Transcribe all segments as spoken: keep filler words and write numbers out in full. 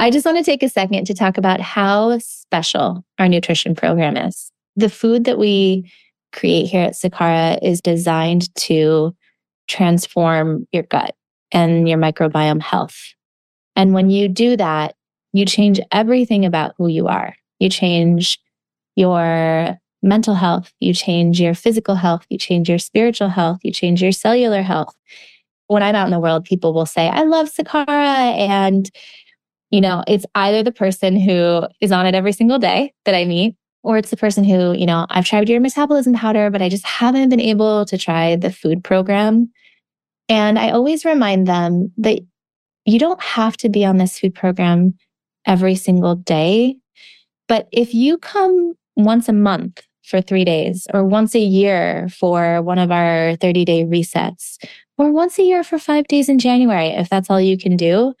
I just want to take a second to talk about how special our nutrition program is. The food that we create here at Sakara is designed to transform your gut and your microbiome health. And when you do that, you change everything about who you are. You change your mental health, you change your physical health, you change your spiritual health, you change your cellular health. When I'm out in the world, people will say, I love Sakara. And, you know, it's either the person who is on it every single day that I meet, or it's the person who, you know, I've tried your metabolism powder, but I just haven't been able to try the food program. And I always remind them that you don't have to be on this food program every single day. But if you come once a month for three days, or once a year for one of our thirty-day resets, or once a year for five days in January, if that's all you can do,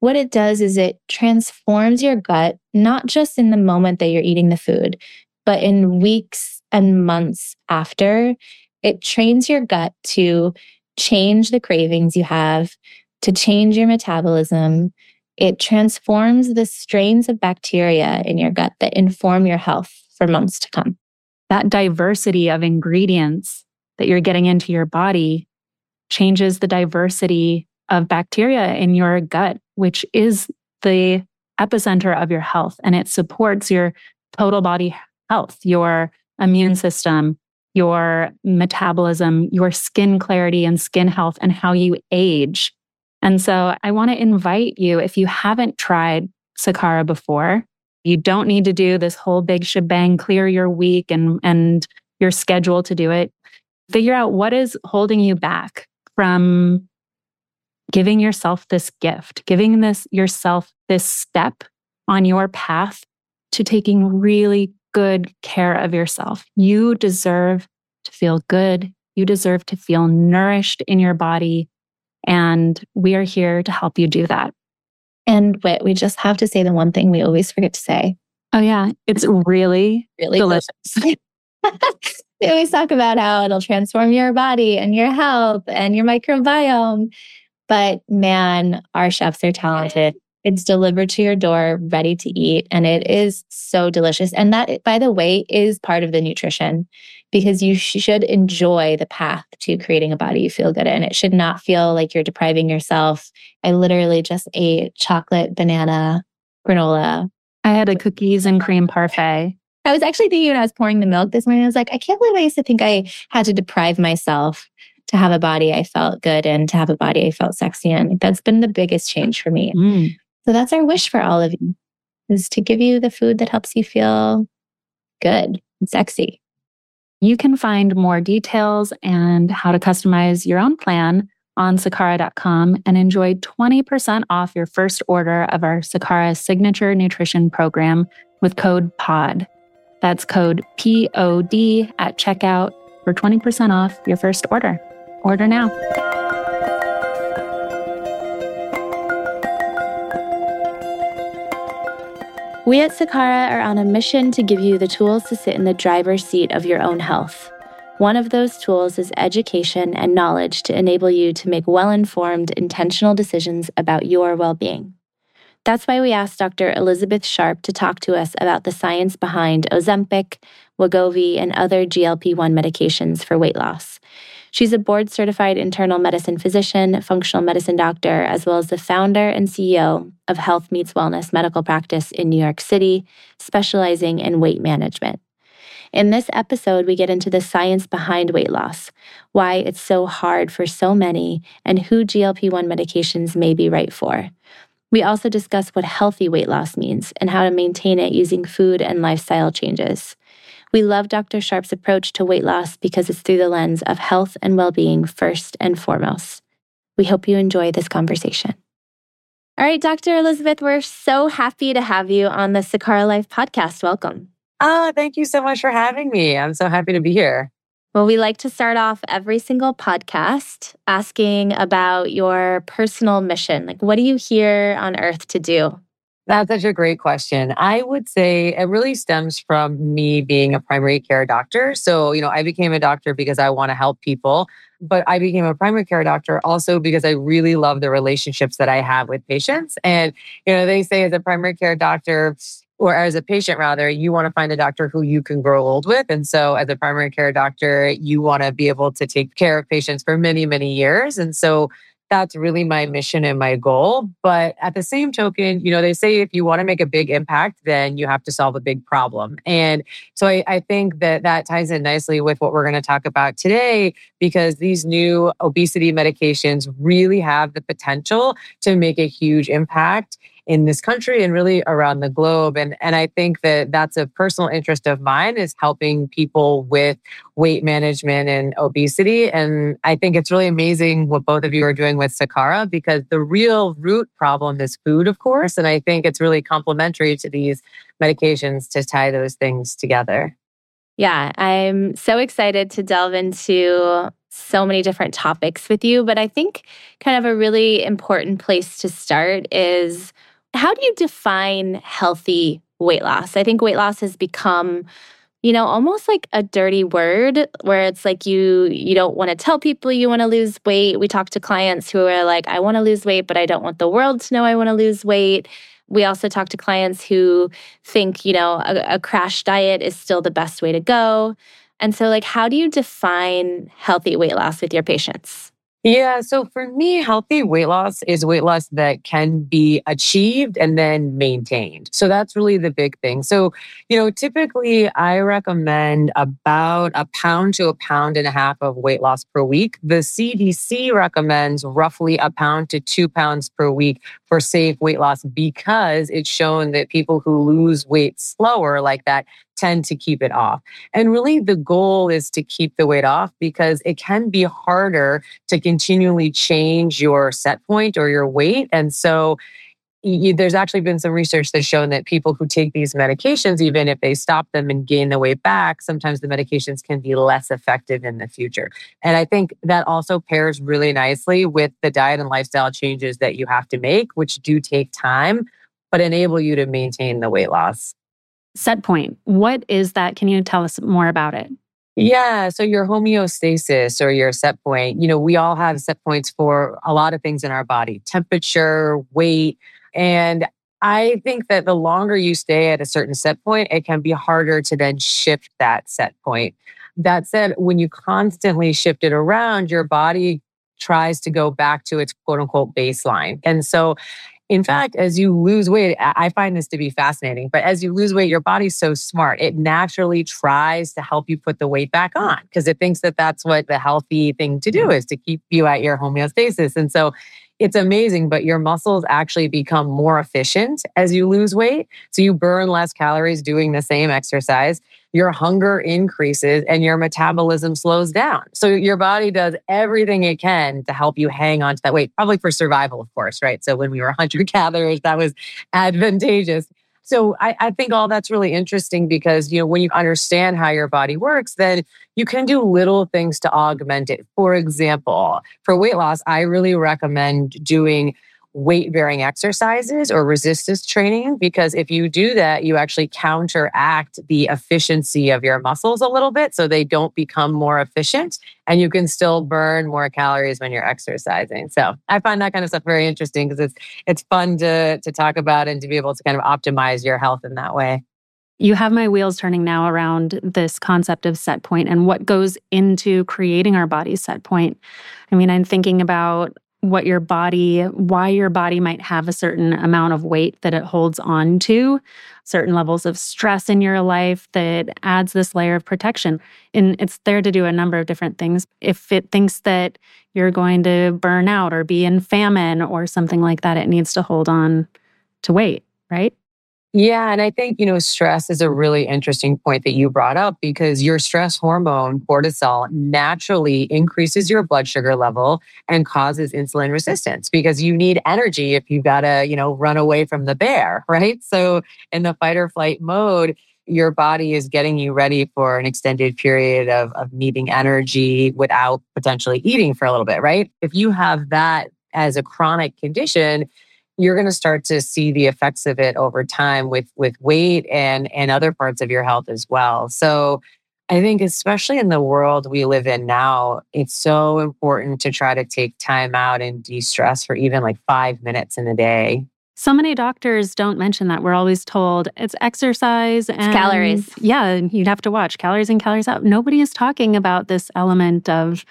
what it does is it transforms your gut, not just in the moment that you're eating the food, but in weeks and months after. It trains your gut to change the cravings you have, to change your metabolism. It transforms the strains of bacteria in your gut that inform your health for months to come. That diversity of ingredients that you're getting into your body changes the diversity of bacteria in your gut, which is the epicenter of your health. And it supports your total body health, your immune system, your metabolism, your skin clarity and skin health, and how you age. And so I want to invite you, if you haven't tried Sakara before, you don't need to do this whole big shebang, clear your week and, and your schedule to do it. Figure out what is holding you back from giving yourself this gift, giving this yourself this step on your path to taking really good care of yourself. You deserve to feel good. You deserve to feel nourished in your body. And we are here to help you do that. And wait, we just have to say the one thing we always forget to say. Oh yeah, it's really, really delicious. delicious. They always talk about how it'll transform your body and your health and your microbiome. But man, our chefs are talented. It's delivered to your door, ready to eat. And it is so delicious. And that, by the way, is part of the nutrition, because you should enjoy the path to creating a body you feel good in. It should not feel like you're depriving yourself. I literally just ate chocolate, banana, granola. I had a cookies and cream parfait. I was actually thinking when I was pouring the milk this morning, I was like, I can't believe I used to think I had to deprive myself to have a body I felt good in, to have a body I felt sexy in. That's been the biggest change for me. Mm. So that's our wish for all of you, is to give you the food that helps you feel good and sexy. You can find more details and how to customize your own plan on sakara dot com and enjoy twenty percent off your first order of our Sakara Signature Nutrition Program with code POD. That's code P O D at checkout for twenty percent off your first order. Order now. We at Sakara are on a mission to give you the tools to sit in the driver's seat of your own health. One of those tools is education and knowledge to enable you to make well-informed, intentional decisions about your well-being. That's why we asked Doctor Elizabeth Sharp to talk to us about the science behind Ozempic, Wegovy, and other G L P one medications for weight loss. She's a board-certified internal medicine physician, functional medicine doctor, as well as the founder and C E O of Health Meets Wellness medical practice in New York City, specializing in weight management. In this episode, we get into the science behind weight loss, why it's so hard for so many, and who G L P one medications may be right for. We also discuss what healthy weight loss means and how to maintain it using food and lifestyle changes. We love Doctor Sharp's approach to weight loss because it's through the lens of health and well-being first and foremost. We hope you enjoy this conversation. All right, Doctor Elizabeth, we're so happy to have you on the Sakara Life podcast. Welcome. Oh, thank you so much for having me. I'm so happy to be here. Well, we like to start off every single podcast asking about your personal mission. Like, what are you here on earth to do? That's such a great question. I would say it really stems from me being a primary care doctor. So, you know, I became a doctor because I want to help people, but I became a primary care doctor also because I really love the relationships that I have with patients. And, you know, they say as a primary care doctor, or as a patient rather, you want to find a doctor who you can grow old with. And so as a primary care doctor, you want to be able to take care of patients for many, many years. And so that's really my mission and my goal. But at the same token, you know, they say if you want to make a big impact, then you have to solve a big problem. And so I, I think that that ties in nicely with what we're going to talk about today, because these new obesity medications really have the potential to make a huge impact in this country and really around the globe. And, and I think that that's a personal interest of mine, is helping people with weight management and obesity. And I think it's really amazing what both of you are doing with Sakara, because the real root problem is food, of course. And I think it's really complementary to these medications to tie those things together. Yeah, I'm so excited to delve into so many different topics with you. But I think kind of a really important place to start is, how do you define healthy weight loss? I think weight loss has become, you know, almost like a dirty word, where it's like you you don't want to tell people you want to lose weight. We talk to clients who are like, I want to lose weight, but I don't want the world to know I want to lose weight. We also talk to clients who think, you know, a, a crash diet is still the best way to go. And so, like, how do you define healthy weight loss with your patients? Yeah. So for me, healthy weight loss is weight loss that can be achieved and then maintained. So that's really the big thing. So, you know, typically I recommend about a pound to a pound and a half of weight loss per week. The C D C recommends roughly a pound to two pounds per week for safe weight loss, because it's shown that people who lose weight slower like that tend to keep it off. And really the goal is to keep the weight off, because it can be harder to continually change your set point or your weight. And so you, there's actually been some research that's shown that people who take these medications, even if they stop them and gain the weight back, sometimes the medications can be less effective in the future. And I think that also pairs really nicely with the diet and lifestyle changes that you have to make, which do take time, but enable you to maintain the weight loss. Set point. What is that? Can you tell us more about it? Yeah. So your homeostasis or your set point, you know, we all have set points for a lot of things in our body, temperature, weight. And I think that the longer you stay at a certain set point, it can be harder to then shift that set point. That said, when you constantly shift it around, your body tries to go back to its quote unquote baseline. And so in fact, as you lose weight, I find this to be fascinating, but as you lose weight, your body's so smart. It naturally tries to help you put the weight back on, because it thinks that that's what the healthy thing to do is, to keep you at your homeostasis. And so it's amazing, but your muscles actually become more efficient as you lose weight. So you burn less calories doing the same exercise. Your hunger increases and your metabolism slows down. So your body does everything it can to help you hang on to that weight, probably for survival, of course, right? So when we were hunter-gatherers, that was advantageous. So I, I think all that's really interesting, because, you know, when you understand how your body works, then you can do little things to augment it. For example, for weight loss, I really recommend doing weight-bearing exercises or resistance training, because if you do that, you actually counteract the efficiency of your muscles a little bit, so they don't become more efficient, and you can still burn more calories when you're exercising. So I find that kind of stuff very interesting, because it's it's fun to to talk about and to be able to kind of optimize your health in that way. You have my wheels turning now around this concept of set point and what goes into creating our body's set point. I mean, I'm thinking about what your body, why your body might have a certain amount of weight that it holds on to, certain levels of stress in your life that adds this layer of protection. And it's there to do a number of different things. If it thinks that you're going to burn out or be in famine or something like that, it needs to hold on to weight, right? Yeah. And I think, you know, stress is a really interesting point that you brought up, because your stress hormone, cortisol, naturally increases your blood sugar level and causes insulin resistance, because you need energy if you've got to, you know, run away from the bear, right? So in the fight or flight mode, your body is getting you ready for an extended period of, of needing energy without potentially eating for a little bit, right? If you have that as a chronic condition, you're going to start to see the effects of it over time with with weight and and other parts of your health as well. So I think especially in the world we live in now, it's so important to try to take time out and de-stress for even like five minutes in a day. So many doctors don't mention that. We're always told it's exercise and it's calories. Yeah, you'd have to watch calories in, calories out. Nobody is talking about this element of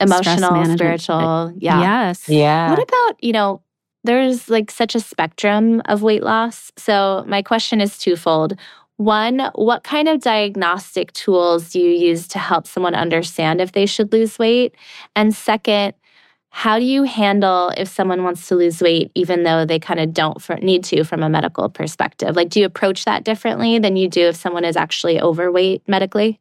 emotional, spiritual. Yeah. Yes. Yeah. What about, you know, there's like such a spectrum of weight loss. So my question is twofold. One, what kind of diagnostic tools do you use to help someone understand if they should lose weight? And second, how do you handle if someone wants to lose weight, even though they kind of don't for, need to from a medical perspective? Like, do you approach that differently than you do if someone is actually overweight medically?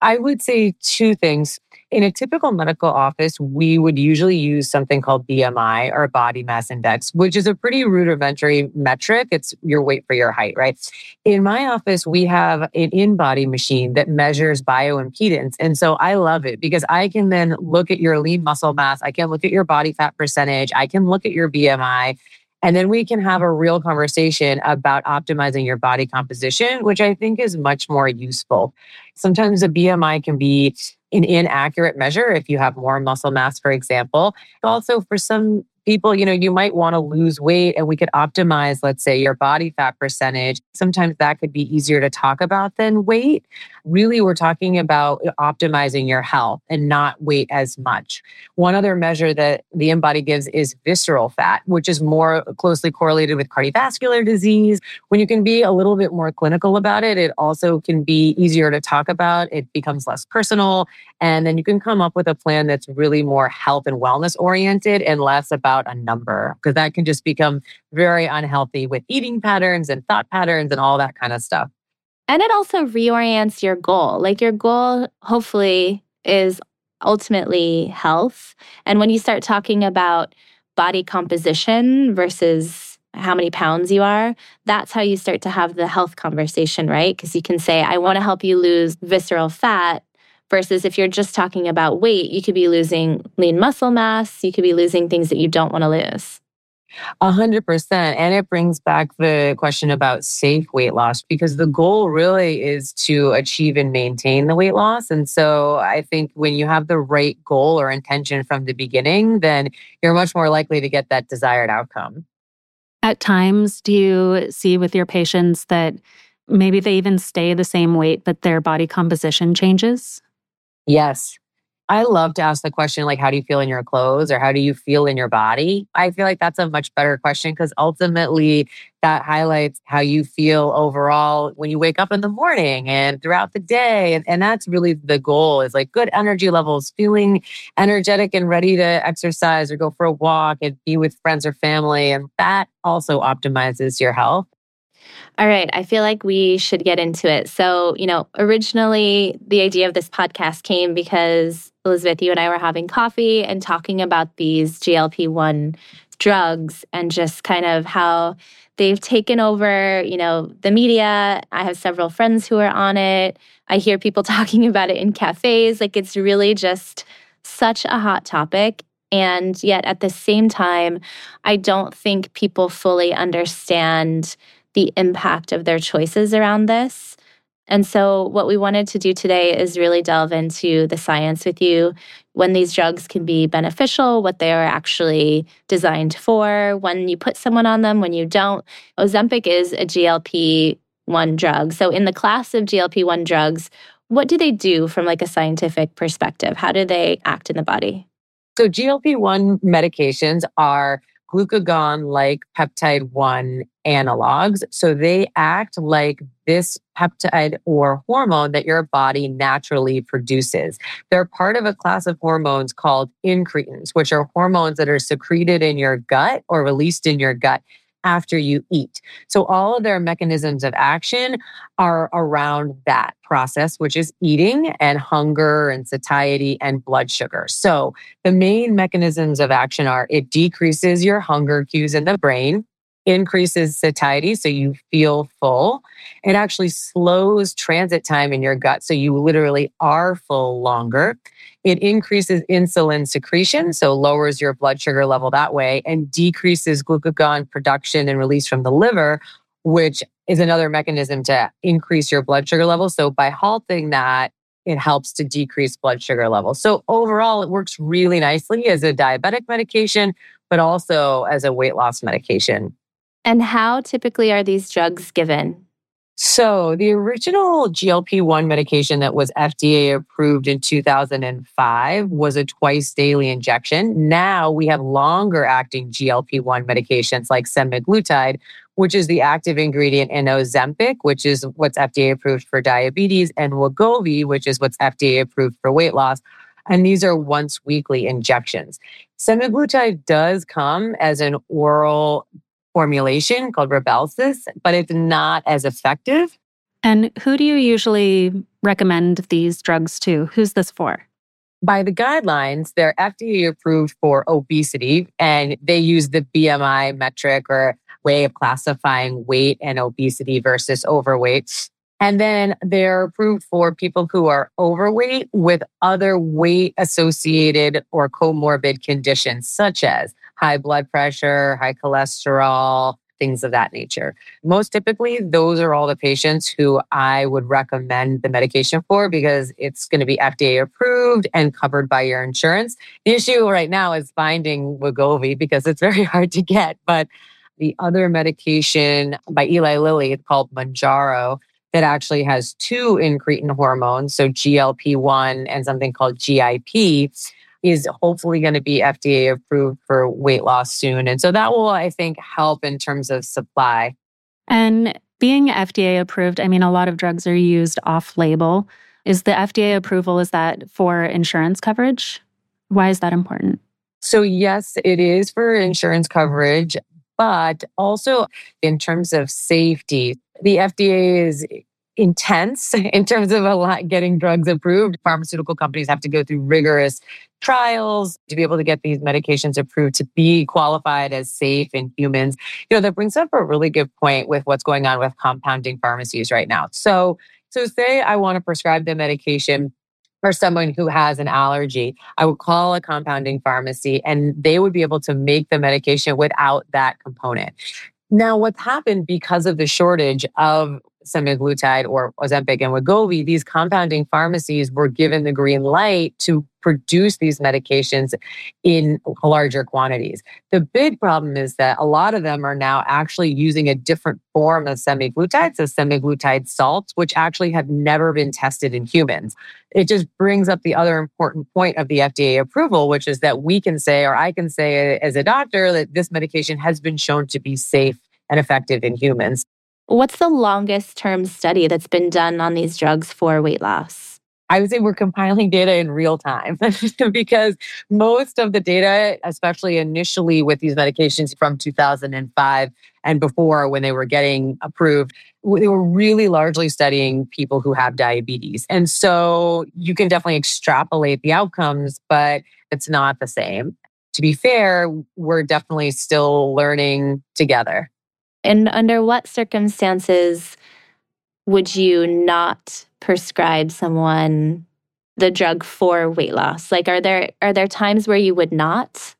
I would say two things. In a typical medical office, we would usually use something called B M I or body mass index, which is a pretty rudimentary metric. It's your weight for your height, right? In my office, we have an InBody machine that measures bioimpedance. And so I love it because I can then look at your lean muscle mass. I can look at your body fat percentage. I can look at your B M I. And then we can have a real conversation about optimizing your body composition, which I think is much more useful. Sometimes a B M I can be an inaccurate measure if you have more muscle mass, for example. Also, for some people, you know, you might want to lose weight and we could optimize, let's say, your body fat percentage. Sometimes that could be easier to talk about than weight. Really, we're talking about optimizing your health and not weight as much. One other measure that the InBody gives is visceral fat, which is more closely correlated with cardiovascular disease. When you can be a little bit more clinical about it, it also can be easier to talk about. It becomes less personal. And then you can come up with a plan that's really more health and wellness oriented and less about a number, because that can just become very unhealthy with eating patterns and thought patterns and all that kind of stuff. And it also reorients your goal. Like your goal, hopefully, is ultimately health. And when you start talking about body composition versus how many pounds you are, that's how you start to have the health conversation, right? Because you can say, I want to help you lose visceral fat. Versus if you're just talking about weight, you could be losing lean muscle mass. You could be losing things that you don't want to lose. A hundred percent. And it brings back the question about safe weight loss, because the goal really is to achieve and maintain the weight loss. And so I think when you have the right goal or intention from the beginning, then you're much more likely to get that desired outcome. At times, do you see with your patients that maybe they even stay the same weight, but their body composition changes? Yes. I love to ask the question, like, how do you feel in your clothes or how do you feel in your body? I feel like that's a much better question because ultimately that highlights how you feel overall when you wake up in the morning and throughout the day. And, and that's really the goal, is like good energy levels, feeling energetic and ready to exercise or go for a walk and be with friends or family. And that also optimizes your health. All right. I feel like we should get into it. So, you know, originally the idea of this podcast came because Elizabeth, you and I were having coffee and talking about these G L P one drugs and just kind of how they've taken over, you know, the media. I have several friends who are on it. I hear people talking about it in cafes. Like it's really just such a hot topic. And yet at the same time, I don't think people fully understand the impact of their choices around this. And so what we wanted to do today is really delve into the science with you, when these drugs can be beneficial, what they are actually designed for, when you put someone on them, when you don't. Ozempic is a G L P one drug. So in the class of G L P one drugs, what do they do from like a scientific perspective? How do they act in the body? So G L P one medications are glucagon-like peptide one analogs. So they act like this peptide or hormone that your body naturally produces. They're part of a class of hormones called incretins, which are hormones that are secreted in your gut or released in your gut after you eat. So all of their mechanisms of action are around that process, which is eating and hunger and satiety and blood sugar. So the main mechanisms of action are it decreases your hunger cues in the brain. increases satiety, so you feel full. It actually slows transit time in your gut, so you literally are full longer. It increases insulin secretion, so lowers your blood sugar level that way, and decreases glucagon production and release from the liver, which is another mechanism to increase your blood sugar level. So by halting that, it helps to decrease blood sugar levels. So overall, it works really nicely as a diabetic medication, but also as a weight loss medication. And how typically are these drugs given? So the original G L P one medication that was F D A approved in two thousand five was a twice daily injection. Now we have longer acting G L P one medications like semaglutide, which is the active ingredient in Ozempic, which is what's F D A approved for diabetes, and Wegovy, which is what's F D A approved for weight loss. And these are once weekly injections. Semaglutide does come as an oral formulation called Rebelsis, but it's not as effective. And who do you usually recommend these drugs to? Who's this for? By the guidelines, they're F D A approved for obesity, and they use the B M I metric or way of classifying weight and obesity versus overweight. And then they're approved for people who are overweight with other weight-associated or comorbid conditions, such as high blood pressure, high cholesterol, things of that nature. Most typically, those are all the patients who I would recommend the medication for because it's going to be F D A approved and covered by your insurance. The issue right now is finding Wegovy because it's very hard to get. But the other medication by Eli Lilly, it's called Manjaro, that actually has two incretin hormones, so G L P one and something called G I P, is hopefully going to be F D A approved for weight loss soon. And so that will, I think, help in terms of supply. And being F D A approved, I mean, a lot of drugs are used off-label. Is the F D A approval, is that for insurance coverage? Why is that important? So yes, it is for insurance coverage, but also in terms of safety. The F D A is intense in terms of a lot getting drugs approved. Pharmaceutical companies have to go through rigorous trials to be able to get these medications approved to be qualified as safe in humans. You know, that brings up a really good point with what's going on with compounding pharmacies right now. So, so say I want to prescribe the medication for someone who has an allergy, I would call a compounding pharmacy and they would be able to make the medication without that component. Now, what's happened because of the shortage of semaglutide or Ozempic and Wegovy, these compounding pharmacies were given the green light to produce these medications in larger quantities. The big problem is that a lot of them are now actually using a different form of semaglutide, so semaglutide salts, which actually have never been tested in humans. It just brings up the other important point of the F D A approval, which is that we can say, or I can say as a doctor, that this medication has been shown to be safe and effective in humans. What's the longest term study that's been done on these drugs for weight loss? I would say we're compiling data in real time because most of the data, especially initially with these medications from two thousand five and before when they were getting approved, they were really largely studying people who have diabetes. And so you can definitely extrapolate the outcomes, but it's not the same. To be fair, we're definitely still learning together. And under what circumstances would you not prescribe someone the drug for weight loss? Like, are there are there times where you would not?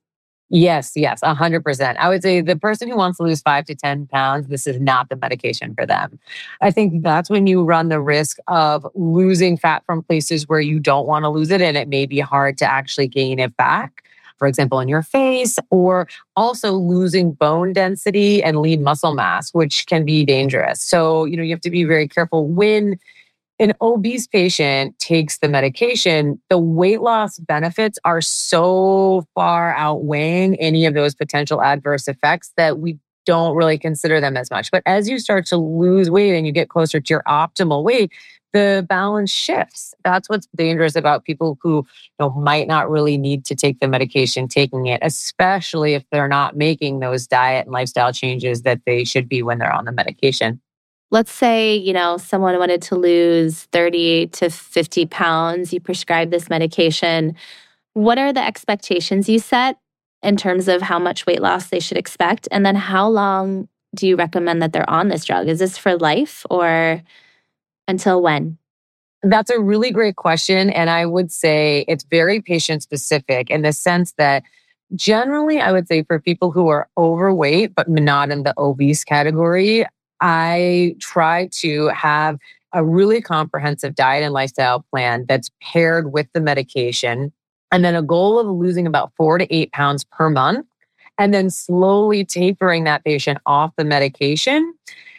Yes, yes, one hundred percent. I would say the person who wants to lose five to ten pounds, this is not the medication for them. I think that's when you run the risk of losing fat from places where you don't want to lose it, and it may be hard to actually gain it back. For example, in your face, or also losing bone density and lean muscle mass, which can be dangerous. So, you know, you have to be very careful. When an obese patient takes the medication, the weight loss benefits are so far outweighing any of those potential adverse effects that we don't really consider them as much. But as you start to lose weight and you get closer to your optimal weight, the balance shifts. That's what's dangerous about people who you know, might not really need to take the medication, taking it, especially if they're not making those diet and lifestyle changes that they should be when they're on the medication. Let's say, you know, someone wanted to lose thirty to fifty pounds. You prescribe this medication. What are the expectations you set in terms of how much weight loss they should expect? And then how long do you recommend that they're on this drug? Is this for life or until when? That's a really great question. And I would say it's very patient specific in the sense that generally, I would say for people who are overweight, but not in the obese category, I try to have a really comprehensive diet and lifestyle plan that's paired with the medication. And then a goal of losing about four to eight pounds per month, and then slowly tapering that patient off the medication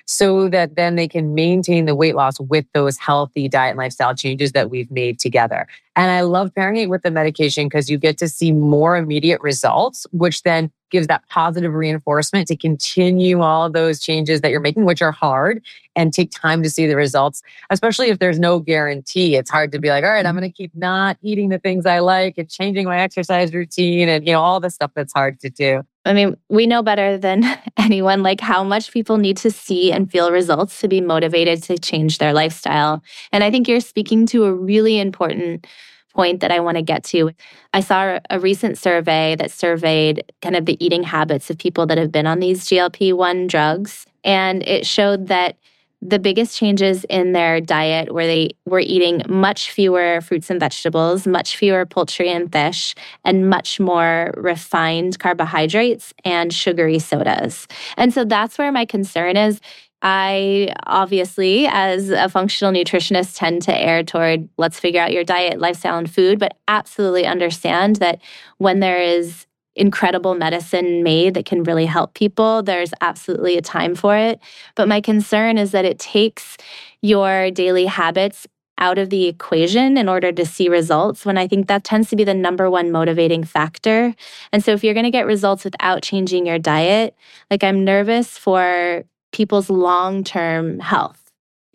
so that then they can maintain the weight loss with those healthy diet and lifestyle changes that we've made together. And I love pairing it with the medication because you get to see more immediate results, which then gives that positive reinforcement to continue all of those changes that you're making, which are hard and take time to see the results, especially if there's no guarantee. It's hard to be like, all right, I'm going to keep not eating the things I like and changing my exercise routine and, you know, all the stuff that's hard to do. I mean, we know better than anyone, like how much people need to see and feel results to be motivated to change their lifestyle. And I think you're speaking to a really important point that I want to get to. I saw a recent survey that surveyed kind of the eating habits of people that have been on these G L P one drugs. And it showed that the biggest changes in their diet were they were eating much fewer fruits and vegetables, much fewer poultry and fish, and much more refined carbohydrates and sugary sodas. And so that's where my concern is. I obviously, as a functional nutritionist, tend to err toward let's figure out your diet, lifestyle, and food, but absolutely understand that when there is incredible medicine made that can really help people, there's absolutely a time for it. But my concern is that it takes your daily habits out of the equation in order to see results, when I think that tends to be the number one motivating factor. And so if you're going to get results without changing your diet, like I'm nervous for people's long-term health.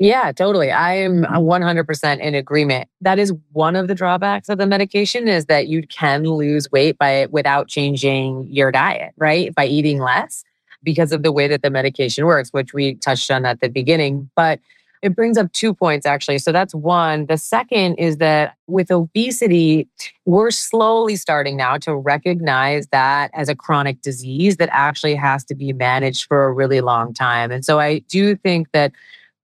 Yeah, totally. I am one hundred percent in agreement. That is one of the drawbacks of the medication is that you can lose weight by without changing your diet, right? By eating less because of the way that the medication works, which we touched on at the beginning. But it brings up two points, actually. So that's one. The second is that with obesity, we're slowly starting now to recognize that as a chronic disease that actually has to be managed for a really long time. And so I do think that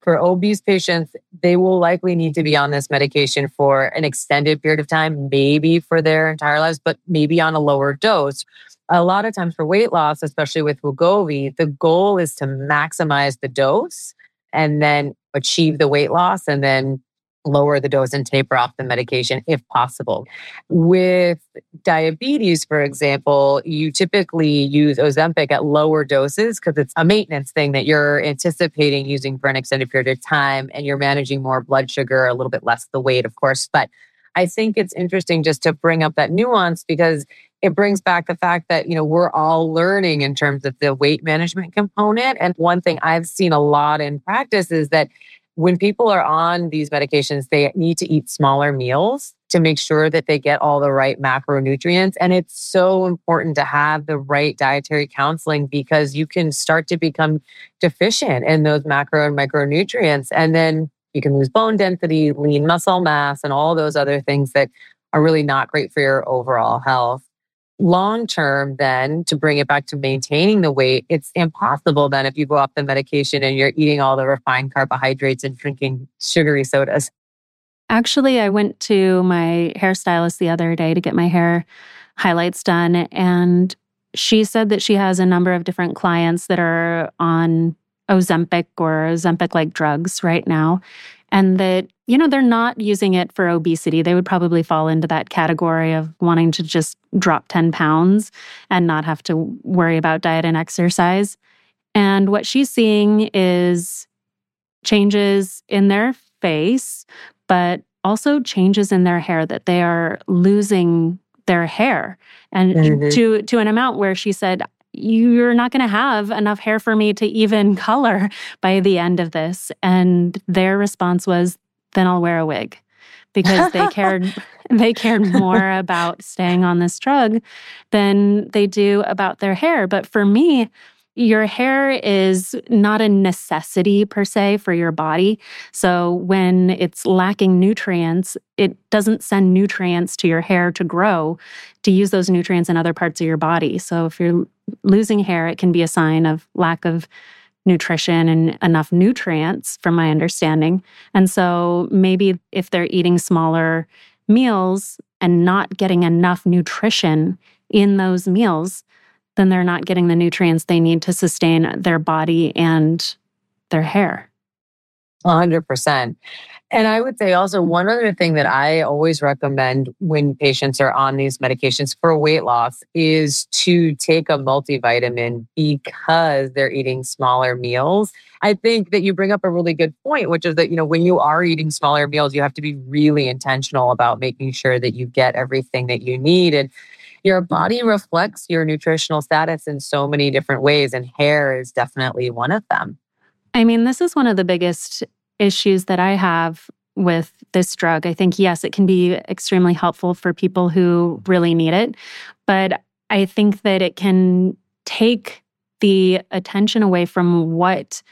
for obese patients, they will likely need to be on this medication for an extended period of time, maybe for their entire lives, but maybe on a lower dose. A lot of times for weight loss, especially with Wegovy, the goal is to maximize the dose and then achieve the weight loss and then lower the dose and taper off the medication if possible. With diabetes, for example, you typically use Ozempic at lower doses because it's a maintenance thing that you're anticipating using for an extended period of time and you're managing more blood sugar, a little bit less the weight, of course. But I think it's interesting just to bring up that nuance because it brings back the fact that, you know, we're all learning in terms of the weight management component. And one thing I've seen a lot in practice is that when people are on these medications, they need to eat smaller meals to make sure that they get all the right macronutrients. And it's so important to have the right dietary counseling because you can start to become deficient in those macro and micronutrients. And then you can lose bone density, lean muscle mass, and all those other things that are really not great for your overall health. Long term, then, to bring it back to maintaining the weight, it's impossible then if you go off the medication and you're eating all the refined carbohydrates and drinking sugary sodas. Actually, I went to my hairstylist the other day to get my hair highlights done, and she said that she has a number of different clients that are on Ozempic or Ozempic-like drugs right now, and that, you know, they're not using it for obesity. They would probably fall into that category of wanting to just drop ten pounds and not have to worry about diet and exercise. And what she's seeing is changes in their face, but also changes in their hair, that they are losing their hair. And mm-hmm. to to an amount where she said, you're not going to have enough hair for me to even color by the end of this. And their response was, then I'll wear a wig, because they cared they cared more about staying on this drug than they do about their hair. But for me, your hair is not a necessity per se for your body. So when it's lacking nutrients, it doesn't send nutrients to your hair to grow, to use those nutrients in other parts of your body. So if you're losing hair, it can be a sign of lack of nutrition and enough nutrients, from my understanding. And so maybe if they're eating smaller meals and not getting enough nutrition in those meals, then they're not getting the nutrients they need to sustain their body and their hair. one hundred percent. And I would say also one other thing that I always recommend when patients are on these medications for weight loss is to take a multivitamin because they're eating smaller meals. I think that you bring up a really good point, which is that, you know, when you are eating smaller meals, you have to be really intentional about making sure that you get everything that you need. And your body reflects your nutritional status in so many different ways, and hair is definitely one of them. I mean, this is one of the biggest issues that I have with this drug. I think, yes, it can be extremely helpful for people who really need it, but I think that it can take the attention away from what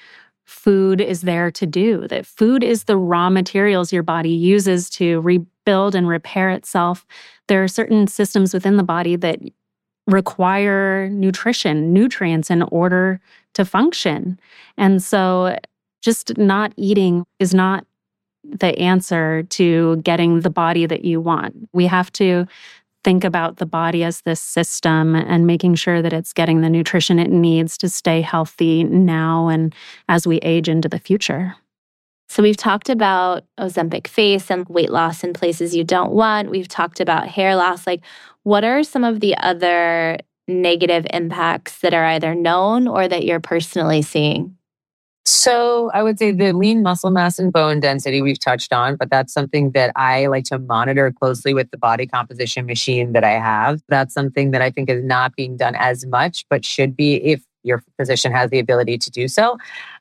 food is there to do, that food is the raw materials your body uses to rebuild and repair itself. There are certain systems within the body that require nutrition, nutrients in order to function. And so just not eating is not the answer to getting the body that you want. We have to think about the body as this system and making sure that it's getting the nutrition it needs to stay healthy now and as we age into the future. So we've talked about Ozempic face and weight loss in places you don't want. We've talked about hair loss. Like, what are some of the other negative impacts that are either known or that you're personally seeing? So I would say the lean muscle mass and bone density we've touched on, but that's something that I like to monitor closely with the body composition machine that I have. That's something that I think is not being done as much, but should be if your physician has the ability to do so.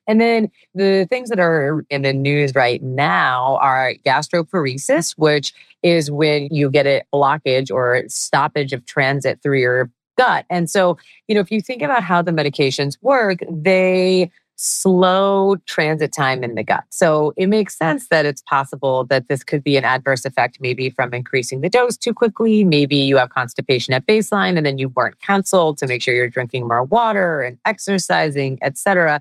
And then the things that are in the news right now are gastroparesis, which is when you get a blockage or stoppage of transit through your gut. And so, you know, if you think about how the medications work, they slow transit time in the gut. So it makes sense that it's possible that this could be an adverse effect, maybe from increasing the dose too quickly. Maybe you have constipation at baseline and then you weren't counseled to make sure you're drinking more water and exercising, et cetera.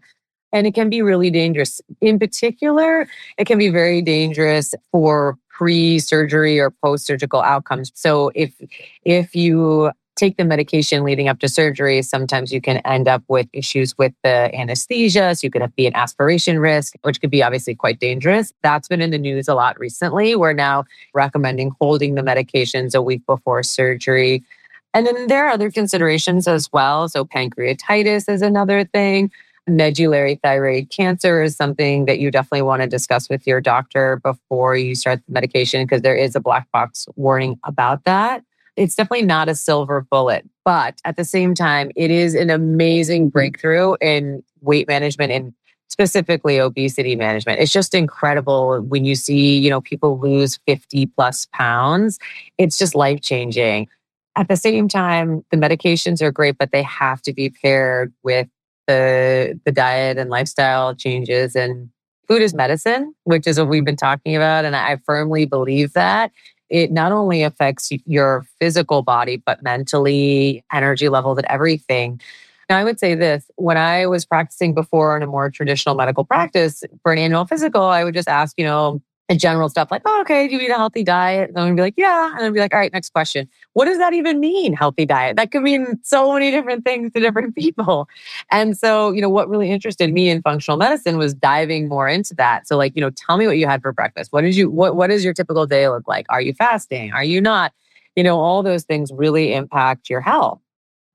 And it can be really dangerous. In particular, it can be very dangerous for pre-surgery or post-surgical outcomes. So if if you take the medication leading up to surgery, sometimes you can end up with issues with the anesthesia. So you could be an aspiration risk, which could be obviously quite dangerous. That's been in the news a lot recently. We're now recommending holding the medications a week before surgery. And then there are other considerations as well. So pancreatitis is another thing. Medullary thyroid cancer is something that you definitely want to discuss with your doctor before you start the medication, because there is a black box warning about that. It's definitely not a silver bullet, but at the same time, it is an amazing breakthrough in weight management and specifically obesity management. It's just incredible when you see, you know, people lose fifty plus pounds. It's just life-changing. At the same time, the medications are great, but they have to be paired with the, the diet and lifestyle changes. And food is medicine, which is what we've been talking about. And I firmly believe that. It not only affects your physical body, but mentally, energy levels, and everything. Now, I would say this, when I was practicing before in a more traditional medical practice for an annual physical, I would just ask, you know, the general stuff like, oh, okay, do you eat a healthy diet? And I'm be like, yeah. And I'd be like, all right, next question. What does that even mean, healthy diet? That could mean so many different things to different people. And so, you know, what really interested me in functional medicine was diving more into that. So like, you know, tell me what you had for breakfast. What did you, what, what does your typical day look like? Are you fasting? Are you not? You know, all those things really impact your health.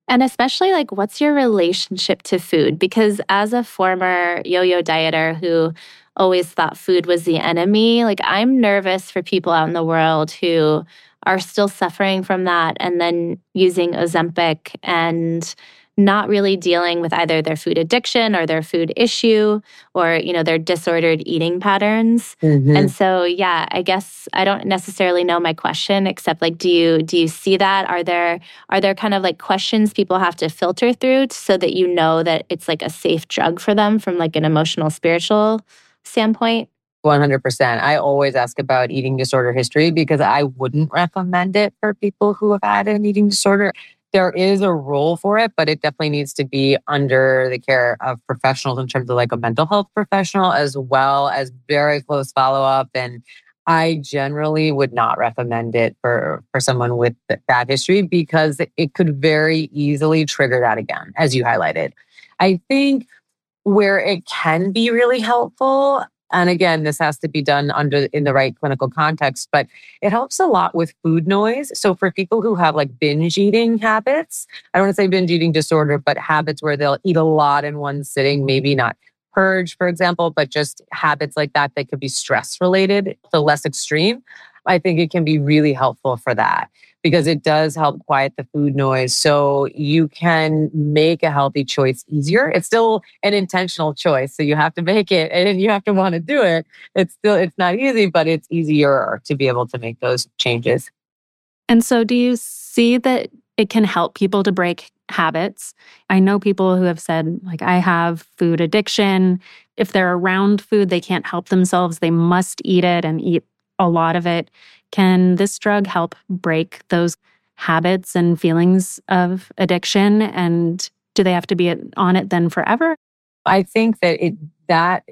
And especially like, what's your relationship to food? Because as a former yo-yo dieter who always thought food was the enemy, like I'm nervous for people out in the world who are still suffering from that and then using Ozempic and not really dealing with either their food addiction or their food issue or, you know, their disordered eating patterns. Mm-hmm. And so, yeah, I guess I don't necessarily know my question, except like, do you do you see that? Are there are there kind of like questions people have to filter through so that you know that it's like a safe drug for them from like an emotional, spiritual standpoint? one hundred percent. I always ask about eating disorder history because I wouldn't recommend it for people who have had an eating disorder. there is a role for it, but it definitely needs to be under the care of professionals in terms of like a mental health professional, as well as very close follow-up. And I generally would not recommend it for, for someone with that history, because it could very easily trigger that again, as you highlighted. I think where it can be really helpful, and again, this has to be done under in the right clinical context, but it helps a lot with food noise. So for people who have like binge eating habits, I don't want to say binge eating disorder, but habits where they'll eat a lot in one sitting, maybe not purge, for example, but just habits like that that could be stress related, so less extreme, I think it can be really helpful for that, because it does help quiet the food noise. So you can make a healthy choice easier. It's still an intentional choice, so you have to make it and you have to want to do it. It's still, it's not easy, but it's easier to be able to make those changes. And so do you see that it can help people to break habits? I know people who have said, like, I have food addiction. If they're around food, they can't help themselves. They must eat it and eat a lot of it. Can this drug help break those habits and feelings of addiction? And do they have to be on it then forever? I think that it that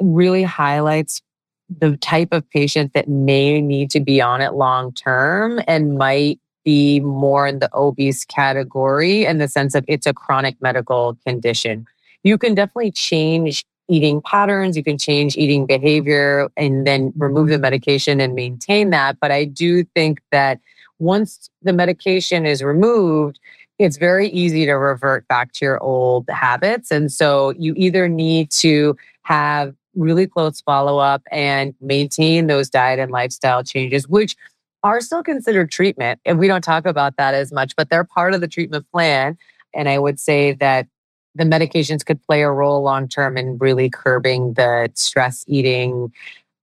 really highlights the type of patient that may need to be on it long term and might be more in the obese category, in the sense of it's a chronic medical condition. You can definitely change eating patterns, you can change eating behavior, and then remove the medication and maintain that. But I do think that once the medication is removed, it's very easy to revert back to your old habits. And so you either need to have really close follow-up and maintain those diet and lifestyle changes, which are still considered treatment. And we don't talk about that as much, but they're part of the treatment plan. And I would say that the medications could play a role long-term in really curbing the stress eating.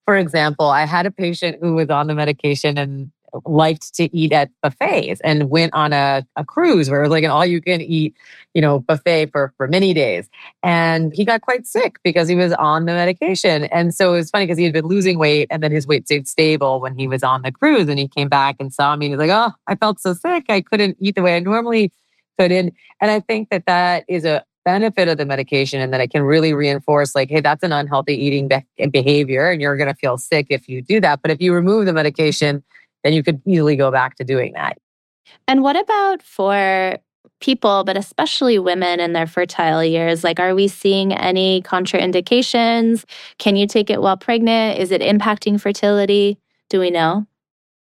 For example, I had a patient who was on the medication and liked to eat at buffets, and went on a, a cruise where it was like an all-you-can-eat, you know, buffet for, for many days. And he got quite sick because he was on the medication. And so it was funny because he had been losing weight, and then his weight stayed stable when he was on the cruise. And he came back and saw me and he was like, oh, I felt so sick. I couldn't eat the way I normally could. And, and I think that that is a benefit of the medication, and that it can really reinforce like, hey, that's an unhealthy eating be- behavior and you're going to feel sick if you do that. But if you remove the medication, then you could easily go back to doing that. And what about for people, but especially women in their fertile years? Like, are we seeing any contraindications? Can you take it while pregnant? Is it impacting fertility? Do we know?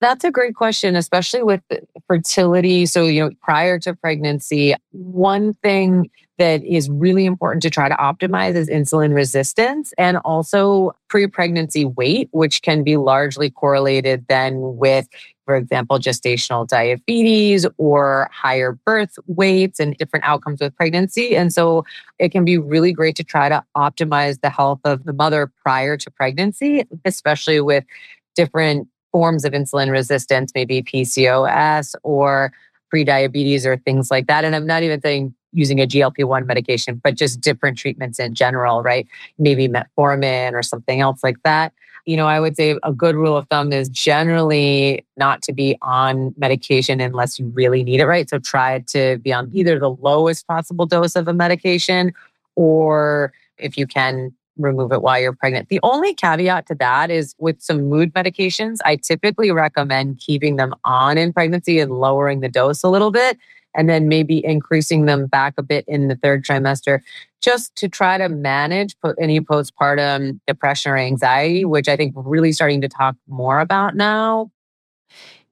That's a great question, especially with fertility. So, you know, prior to pregnancy, one thing that is really important to try to optimize is insulin resistance, and also pre-pregnancy weight, which can be largely correlated then with, for example, gestational diabetes or higher birth weights and different outcomes with pregnancy. And so it can be really great to try to optimize the health of the mother prior to pregnancy, especially with different forms of insulin resistance, maybe P C O S or pre-diabetes or things like that. And I'm not even saying using a G L P one medication, but just different treatments in general, right? Maybe metformin or something else like that. You know, I would say a good rule of thumb is generally not to be on medication unless you really need it, right? So try to be on either the lowest possible dose of a medication, or if you can, remove it while you're pregnant. The only caveat to that is with some mood medications, I typically recommend keeping them on in pregnancy and lowering the dose a little bit, and then maybe increasing them back a bit in the third trimester, just to try to manage any postpartum depression or anxiety, which I think we're really starting to talk more about now.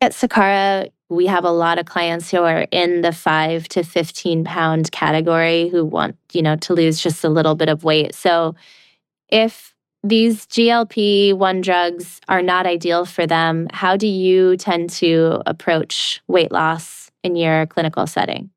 At Sakara, we have a lot of clients who are in the five to fifteen pound category who want, you know, to lose just a little bit of weight. So if these G L P one drugs are not ideal for them, how do you tend to approach weight loss in your clinical setting?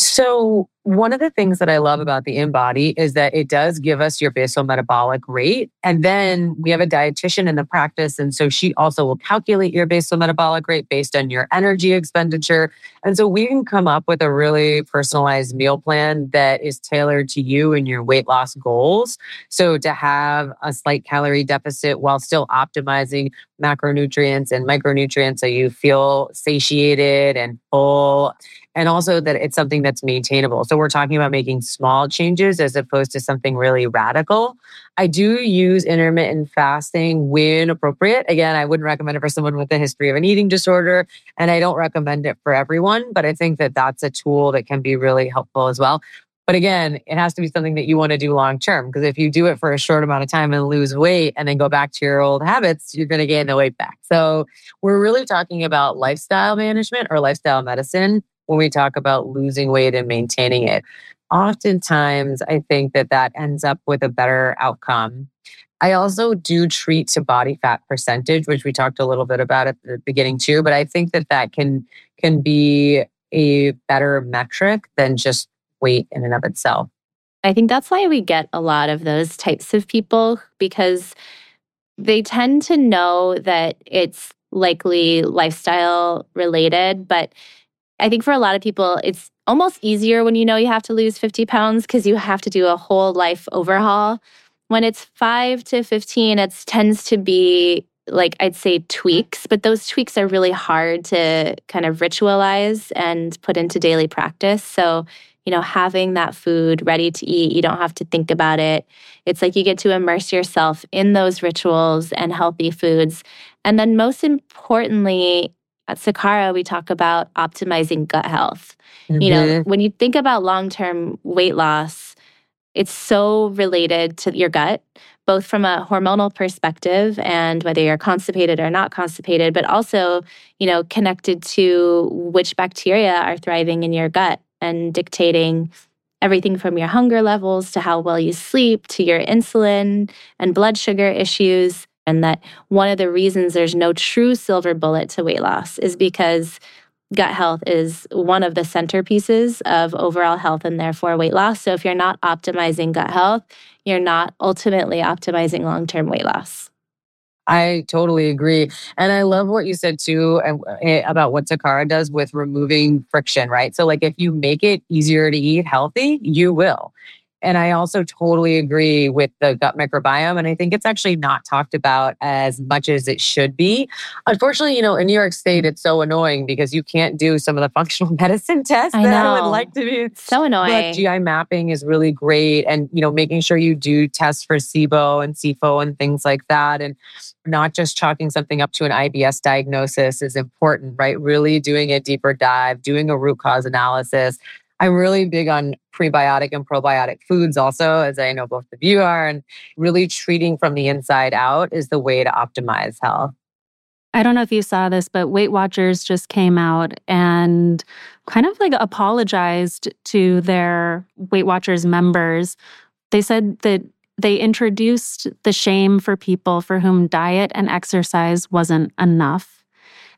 So One of the things that I love about the InBody is that it does give us your basal metabolic rate. And then we have a dietitian in the practice. And so she also will calculate your basal metabolic rate based on your energy expenditure. And so we can come up with a really personalized meal plan that is tailored to you and your weight loss goals. So to have a slight calorie deficit while still optimizing macronutrients and micronutrients so you feel satiated and full. And also that it's something that's maintainable. So we're talking about making small changes as opposed to something really radical. I do use intermittent fasting when appropriate. Again, I wouldn't recommend it for someone with a history of an eating disorder, and I don't recommend it for everyone, but I think that that's a tool that can be really helpful as well. But again, it has to be something that you want to do long-term, because if you do it for a short amount of time and lose weight and then go back to your old habits, you're going to gain the weight back. So we're really talking about lifestyle management or lifestyle medicine when we talk about losing weight and maintaining it. Oftentimes, I think that that ends up with a better outcome. I also do treat to body fat percentage, which we talked a little bit about at the beginning too, but I think that that can, can be a better metric than just weight in and of itself. I think that's why we get a lot of those types of people, because they tend to know that it's likely lifestyle related. But I think for a lot of people, it's almost easier when you know you have to lose fifty pounds, because you have to do a whole life overhaul. When it's five to fifteen, it tends to be like, I'd say tweaks, but those tweaks are really hard to kind of ritualize and put into daily practice. So you know, having that food ready to eat, you don't have to think about it. It's like you get to immerse yourself in those rituals and healthy foods. And then most importantly, at Sakara, we talk about optimizing gut health. Mm-hmm. You know, when you think about long-term weight loss, it's so related to your gut, both from a hormonal perspective and whether you're constipated or not constipated, but also, you know, connected to which bacteria are thriving in your gut and dictating everything from your hunger levels to how well you sleep to your insulin and blood sugar issues. And that one of the reasons there's no true silver bullet to weight loss is because gut health is one of the centerpieces of overall health and therefore weight loss. So if you're not optimizing gut health, you're not ultimately optimizing long-term weight loss. I totally agree. And I love what you said too about what Sakara does with removing friction, right? So like if you make it easier to eat healthy, you will. And I also totally agree with the gut microbiome. And I think it's actually not talked about as much as it should be. Unfortunately, you know, in New York State, it's so annoying because you can't do some of the functional medicine tests I that know. I would like to do. So annoying. But G I mapping is really great. And, you know, making sure you do tests for SIBO and SIFO and things like that. And not just chalking something up to an I B S diagnosis is important, right? Really doing a deeper dive, doing a root cause analysis. I'm really big on prebiotic and probiotic foods also, as I know both of you are, and really treating from the inside out is the way to optimize health. I don't know if you saw this, but Weight Watchers just came out and kind of like apologized to their Weight Watchers members. They said that they introduced the shame for people for whom diet and exercise wasn't enough.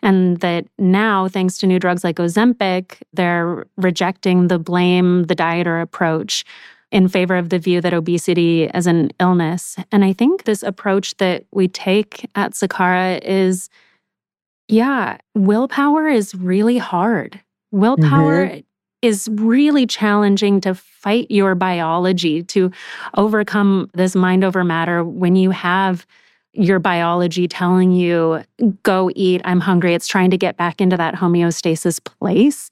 And that now, thanks to new drugs like Ozempic, they're rejecting the blame the dieter approach in favor of the view that obesity is an illness. And I think this approach that we take at Sakara is, yeah, willpower is really hard. Willpower mm-hmm. is really challenging to fight your biology, to overcome this mind over matter when you have your biology telling you, go eat, I'm hungry. It's trying to get back into that homeostasis place.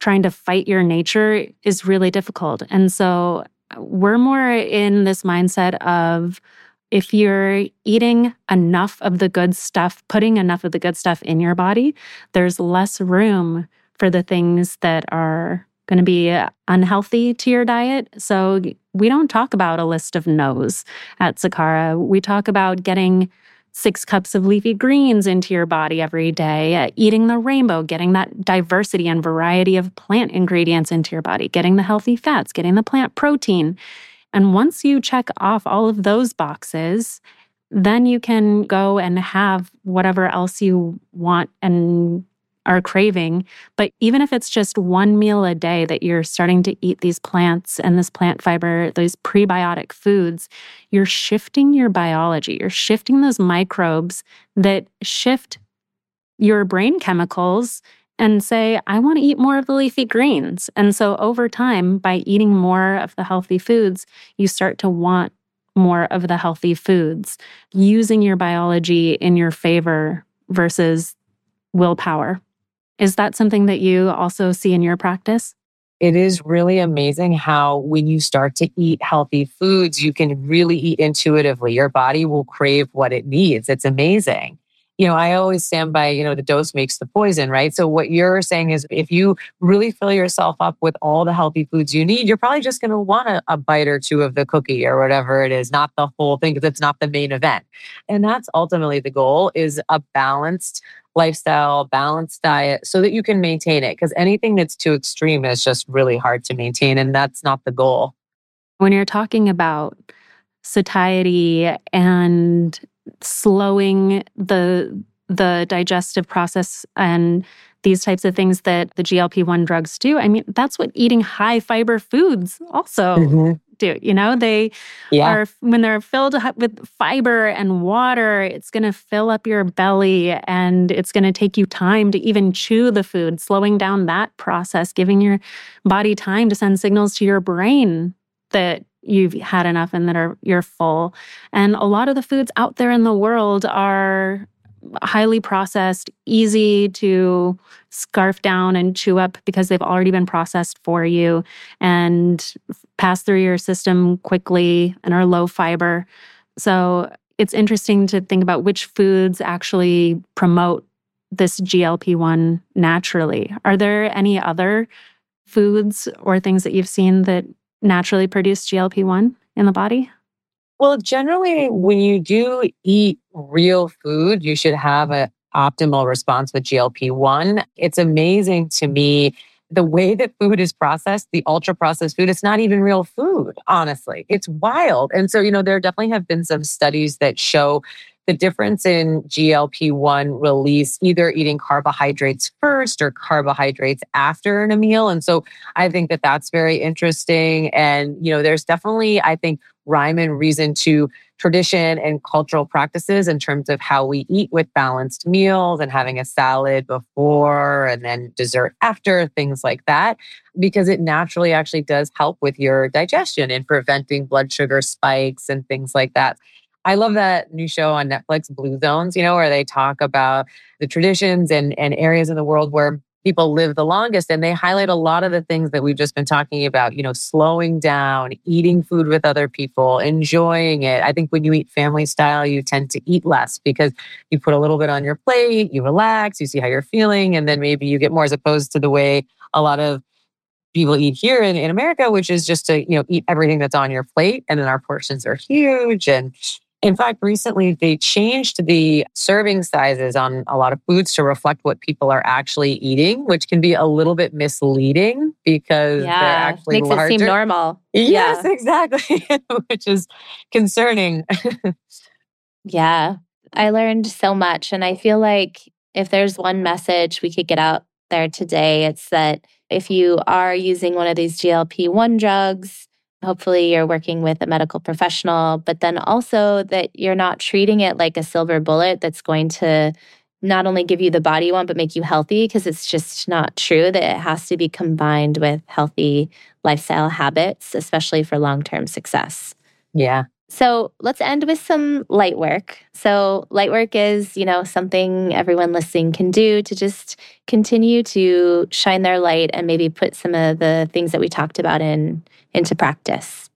Trying to fight your nature is really difficult. And so we're more in this mindset of, if you're eating enough of the good stuff, putting enough of the good stuff in your body, there's less room for the things that are going to be unhealthy to your diet. So we don't talk about a list of no's at Sakara. We talk about getting six cups of leafy greens into your body every day, eating the rainbow, getting that diversity and variety of plant ingredients into your body, getting the healthy fats, getting the plant protein. And once you check off all of those boxes, then you can go and have whatever else you want and are craving. But even if it's just one meal a day that you're starting to eat these plants and this plant fiber, those prebiotic foods, you're shifting your biology. You're shifting those microbes that shift your brain chemicals and say, I want to eat more of the leafy greens. And so over time, by eating more of the healthy foods, you start to want more of the healthy foods, using your biology in your favor versus willpower. Is that something that you also see in your practice? It is really amazing how when you start to eat healthy foods, you can really eat intuitively. Your body will crave what it needs. It's amazing. You know, I always stand by, you know, the dose makes the poison, right? So what you're saying is if you really fill yourself up with all the healthy foods you need, you're probably just going to want a, a bite or two of the cookie or whatever it is, not the whole thing, because it's not the main event. And that's ultimately the goal, is a balanced lifestyle, balanced diet, so that you can maintain it. Because anything that's too extreme is just really hard to maintain. And that's not the goal. When you're talking about satiety and slowing the the digestive process and these types of things that the G L P one drugs do, I mean, that's what eating high fiber foods also mm-hmm. do. You know, they yeah. are, when they're filled with fiber and water, it's going to fill up your belly and it's going to take you time to even chew the food, slowing down that process, giving your body time to send signals to your brain that you've had enough and that are you're full. And a lot of the foods out there in the world are highly processed, easy to scarf down and chew up because they've already been processed for you and pass through your system quickly and are low fiber. So it's interesting to think about which foods actually promote this G L P one naturally. Are there any other foods or things that you've seen that naturally produce G L P one in the body? Well, generally, when you do eat real food, you should have an optimal response with G L P one. It's amazing to me the way that food is processed, the ultra-processed food. It's not even real food, honestly. It's wild. And so, you know, there definitely have been some studies that show the difference in G L P one release, either eating carbohydrates first or carbohydrates after in a meal. And so I think that that's very interesting. And, you know, there's definitely, I think, rhyme and reason to tradition and cultural practices in terms of how we eat with balanced meals and having a salad before and then dessert after, things like that, because it naturally actually does help with your digestion and preventing blood sugar spikes and things like that. I love that new show on Netflix, Blue Zones, you know, where they talk about the traditions and, and areas in the world where people live the longest. And they highlight a lot of the things that we've just been talking about, you know, slowing down, eating food with other people, enjoying it. I think when you eat family style, you tend to eat less because you put a little bit on your plate, you relax, you see how you're feeling, and then maybe you get more, as opposed to the way a lot of people eat here in, in America, which is just to, you know, eat everything that's on your plate. And then our portions are huge. And in fact, recently they changed the serving sizes on a lot of foods to reflect what people are actually eating, which can be a little bit misleading because yeah, they're actually makes larger. It seem normal. Yes, yeah. Exactly, which is concerning. Yeah, I learned so much. And I feel like if there's one message we could get out there today, it's that if you are using one of these G L P one drugs, hopefully you're working with a medical professional, but then also that you're not treating it like a silver bullet that's going to not only give you the body you want, but make you healthy, because it's just not true. That it has to be combined with healthy lifestyle habits, especially for long-term success. Yeah. So let's end with some light work. So light work is, you know, something everyone listening can do to just continue to shine their light and maybe put some of the things that we talked about in into practice.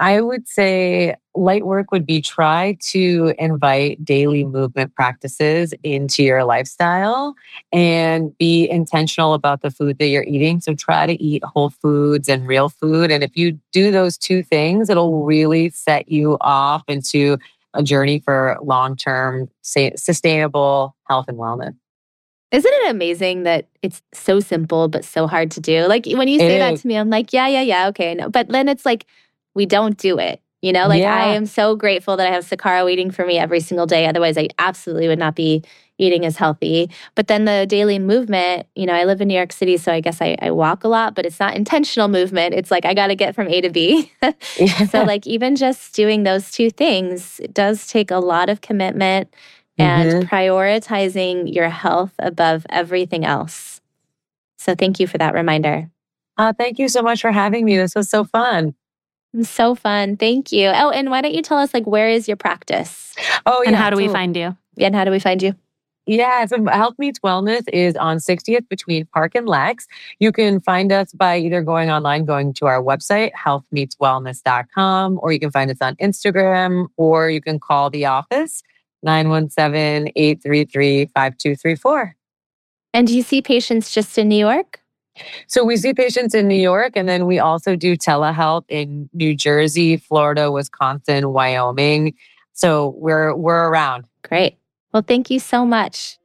I would say light work would be try to invite daily movement practices into your lifestyle and be intentional about the food that you're eating. So try to eat whole foods and real food. And if you do those two things, it'll really set you off into a journey for long-term sustainable health and wellness. Isn't it amazing that it's so simple, but so hard to do? Like when you say that to me, I'm like, yeah, yeah, yeah, okay. No. But then it's like, we don't do it. You know, like yeah. I am so grateful that I have Sakara waiting for me every single day. Otherwise, I absolutely would not be eating as healthy. But then the daily movement, you know, I live in New York City, so I guess I, I walk a lot, but it's not intentional movement. It's like I got to get from A to B. yeah. So like even just doing those two things does take a lot of commitment mm-hmm. and prioritizing your health above everything else. So thank you for that reminder. Uh, thank you so much for having me. This was so fun. So fun. Thank you. Oh, and why don't you tell us, like, where is your practice? Oh, yeah. And how do we find you? And how do we find you? Yeah, so Health Meets Wellness is on sixtieth between Park and Lex. You can find us by either going online, going to our website, health meets wellness dot com, or you can find us on Instagram, or you can call the office, nine one seven, eight three three, five two three four. And do you see patients just in New York? So we see patients in New York, and then we also do telehealth in New Jersey, Florida, Wisconsin, Wyoming. So we're we're around. Great. Well, thank you so much.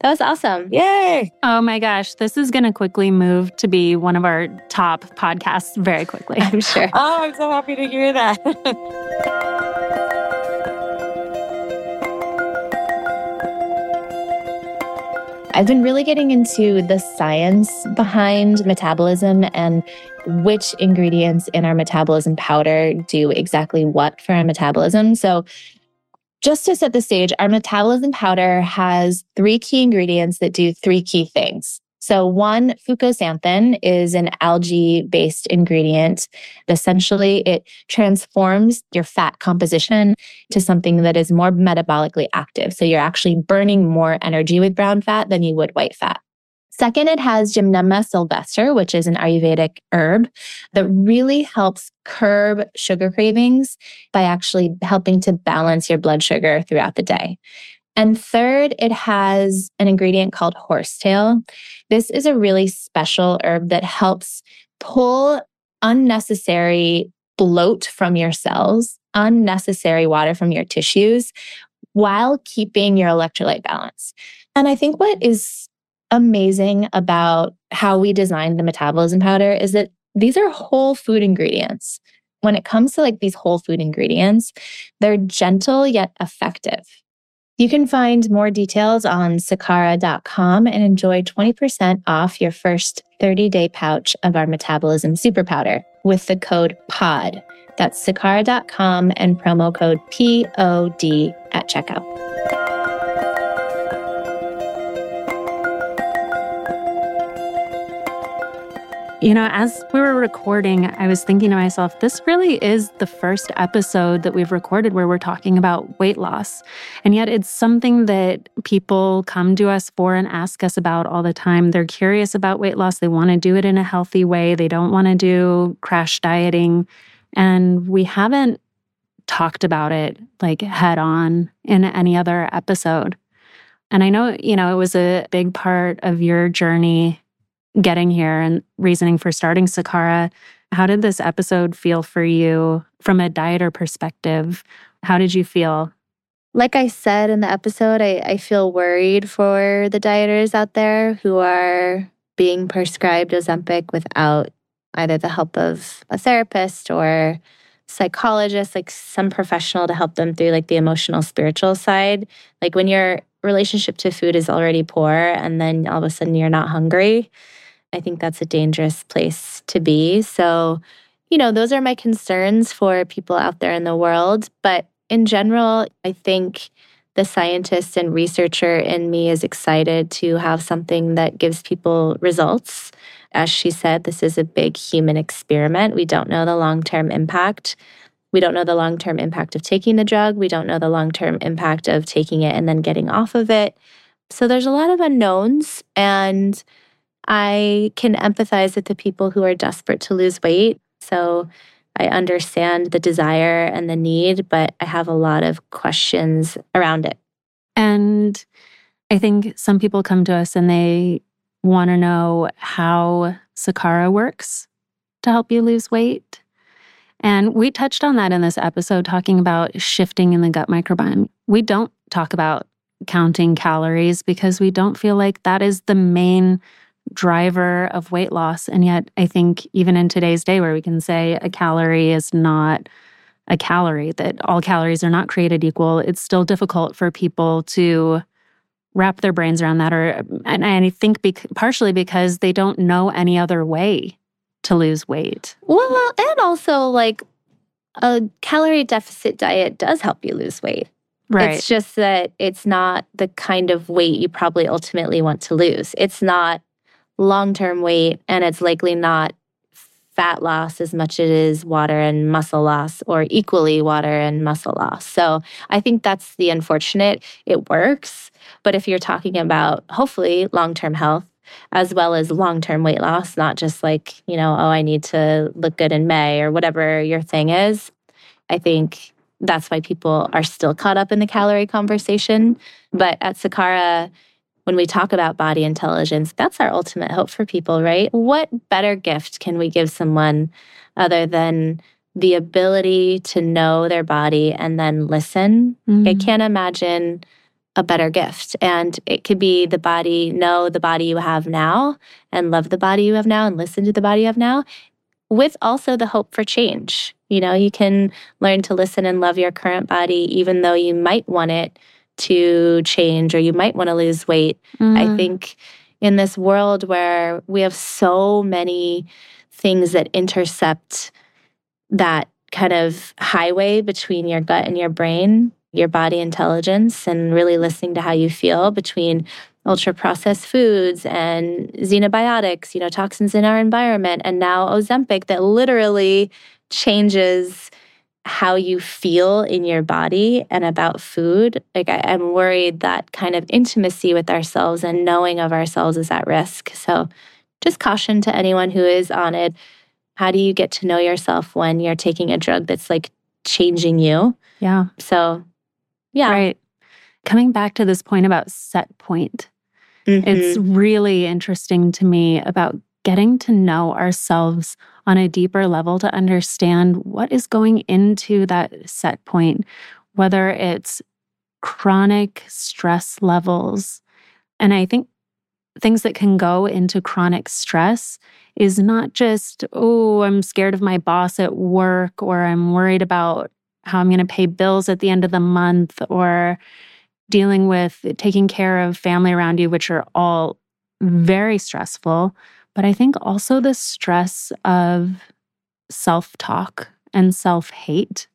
That was awesome. Yay. Oh my gosh. This is going to quickly move to be one of our top podcasts very quickly, I'm sure. Oh, I'm so happy to hear that. I've been really getting into the science behind metabolism and which ingredients in our metabolism powder do exactly what for our metabolism. So just to set the stage, our metabolism powder has three key ingredients that do three key things. So one, fucoxanthin is an algae-based ingredient. Essentially, it transforms your fat composition to something that is more metabolically active. So you're actually burning more energy with brown fat than you would white fat. Second, it has gymnema sylvestre, which is an Ayurvedic herb that really helps curb sugar cravings by actually helping to balance your blood sugar throughout the day. And third, it has an ingredient called horsetail. This is a really special herb that helps pull unnecessary bloat from your cells, unnecessary water from your tissues, while keeping your electrolyte balance. And I think what is amazing about how we designed the metabolism powder is that these are whole food ingredients. When it comes to like these whole food ingredients, they're gentle yet effective. You can find more details on sakara dot com and enjoy twenty percent off your first thirty-day pouch of our metabolism super powder with the code POD. That's sakara dot com and promo code P O D at checkout. You know, as we were recording, I was thinking to myself, this really is the first episode that we've recorded where we're talking about weight loss. And yet it's something that people come to us for and ask us about all the time. They're curious about weight loss. They want to do it in a healthy way. They don't want to do crash dieting. And we haven't talked about it like head on in any other episode. And I know, you know, it was a big part of your journey getting here and reasoning for starting Sakara. How did this episode feel for you from a dieter perspective? How did you feel? Like I said in the episode, I, I feel worried for the dieters out there who are being prescribed Ozempic without either the help of a therapist or psychologist, like some professional to help them through like the emotional, spiritual side. Like when your relationship to food is already poor and then all of a sudden you're not hungry, I think that's a dangerous place to be. So, you know, those are my concerns for people out there in the world. But in general, I think the scientist and researcher in me is excited to have something that gives people results. As she said, this is a big human experiment. We don't know the long-term impact. We don't know the long-term impact of taking the drug. We don't know the long-term impact of taking it and then getting off of it. So there's a lot of unknowns, and I can empathize with the people who are desperate to lose weight. So I understand the desire and the need, but I have a lot of questions around it. And I think some people come to us and they want to know how Sakara works to help you lose weight. And we touched on that in this episode, talking about shifting in the gut microbiome. We don't talk about counting calories because we don't feel like that is the main driver of weight loss. And yet I think even in today's day where we can say a calorie is not a calorie, that all calories are not created equal. It's still difficult for people to wrap their brains around that. Or, and I think bec- partially because they don't know any other way to lose weight. Well, and also like a calorie deficit diet does help you lose weight. Right. It's just that it's not the kind of weight you probably ultimately want to lose. It's not long-term weight, and it's likely not fat loss as much as it is water and muscle loss, or equally water and muscle loss. So I think that's the unfortunate. It works, but if you're talking about hopefully long-term health as well as long-term weight loss, not just like, you know, oh, I need to look good in May or whatever your thing is, I think that's why people are still caught up in the calorie conversation. But at Sakara, when we talk about body intelligence, that's our ultimate hope for people, right? What better gift can we give someone other than the ability to know their body and then listen? Mm-hmm. I can't imagine a better gift. And it could be the body, know the body you have now and love the body you have now and listen to the body you have now, with also the hope for change. You know, you can learn to listen and love your current body, even though you might want it to change, or you might want to lose weight. Mm. I think in this world where we have so many things that intercept that kind of highway between your gut and your brain, your body intelligence, and really listening to how you feel between ultra-processed foods and xenobiotics, you know, toxins in our environment, and now Ozempic that literally changes how you feel in your body and about food. Like, I, I'm worried that kind of intimacy with ourselves and knowing of ourselves is at risk. So just caution to anyone who is on it. How do you get to know yourself when you're taking a drug that's like changing you? Yeah. So, yeah. Right. Coming back to this point about set point, mm-hmm. It's really interesting to me about getting to know ourselves on a deeper level to understand what is going into that set point, whether it's chronic stress levels. And I think things that can go into chronic stress is not just, oh, I'm scared of my boss at work, or I'm worried about how I'm going to pay bills at the end of the month, or dealing with taking care of family around you, which are all very stressful. But I think also the stress of self-talk and self-hate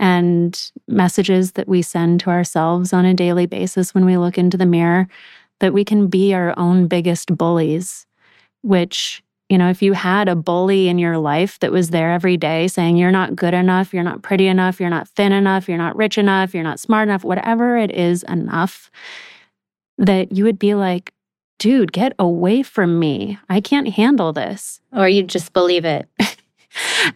and messages that we send to ourselves on a daily basis when we look into the mirror, that we can be our own biggest bullies, which, you know, if you had a bully in your life that was there every day saying you're not good enough, you're not pretty enough, you're not thin enough, you're not rich enough, you're not smart enough, whatever it is enough, that you would be like, dude, get away from me. I can't handle this. Or you just believe it.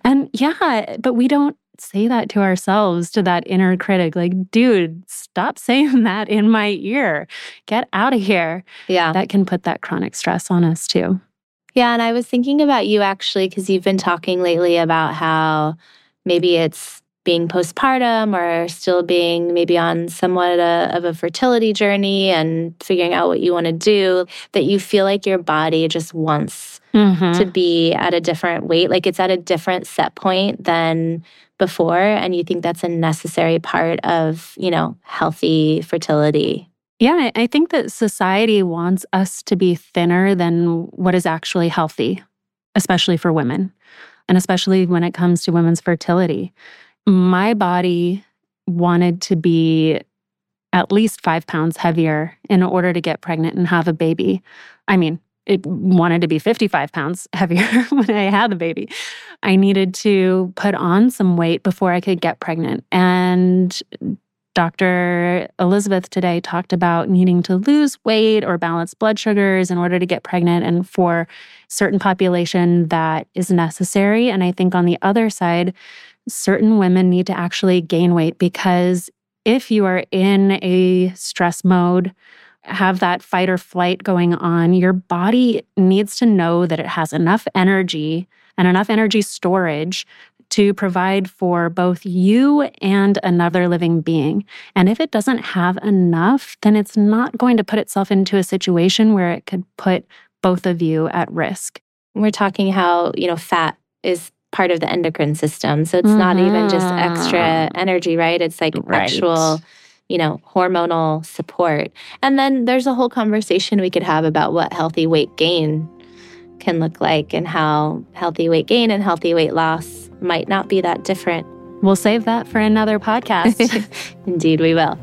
And yeah, but we don't say that to ourselves, to that inner critic. Like, dude, stop saying that in my ear. Get out of here. Yeah. That can put that chronic stress on us too. Yeah, and I was thinking about you actually, because you've been talking lately about how maybe it's being postpartum or still being maybe on somewhat a, of a fertility journey and figuring out what you want to do, that you feel like your body just wants mm-hmm. to be at a different weight. Like it's at a different set point than before. And you think that's a necessary part of, you know, healthy fertility. Yeah, I think that society wants us to be thinner than what is actually healthy, especially for women, and especially when it comes to women's fertility. My body wanted to be at least five pounds heavier in order to get pregnant and have a baby. I mean, it wanted to be fifty-five pounds heavier when I had the baby. I needed to put on some weight before I could get pregnant. And Doctor Elizabeth today talked about needing to lose weight or balance blood sugars in order to get pregnant, and for certain population that is necessary. And I think on the other side, certain women need to actually gain weight, because if you are in a stress mode, have that fight or flight going on, your body needs to know that it has enough energy and enough energy storage to provide for both you and another living being. And if it doesn't have enough, then it's not going to put itself into a situation where it could put both of you at risk. We're talking how, you know, fat is part of the endocrine system. So it's mm-hmm. not even just extra energy, right? It's like right. actual, you know, hormonal support. And then there's a whole conversation we could have about what healthy weight gain can look like and how healthy weight gain and healthy weight loss might not be that different. We'll save that for another podcast. Indeed, we will.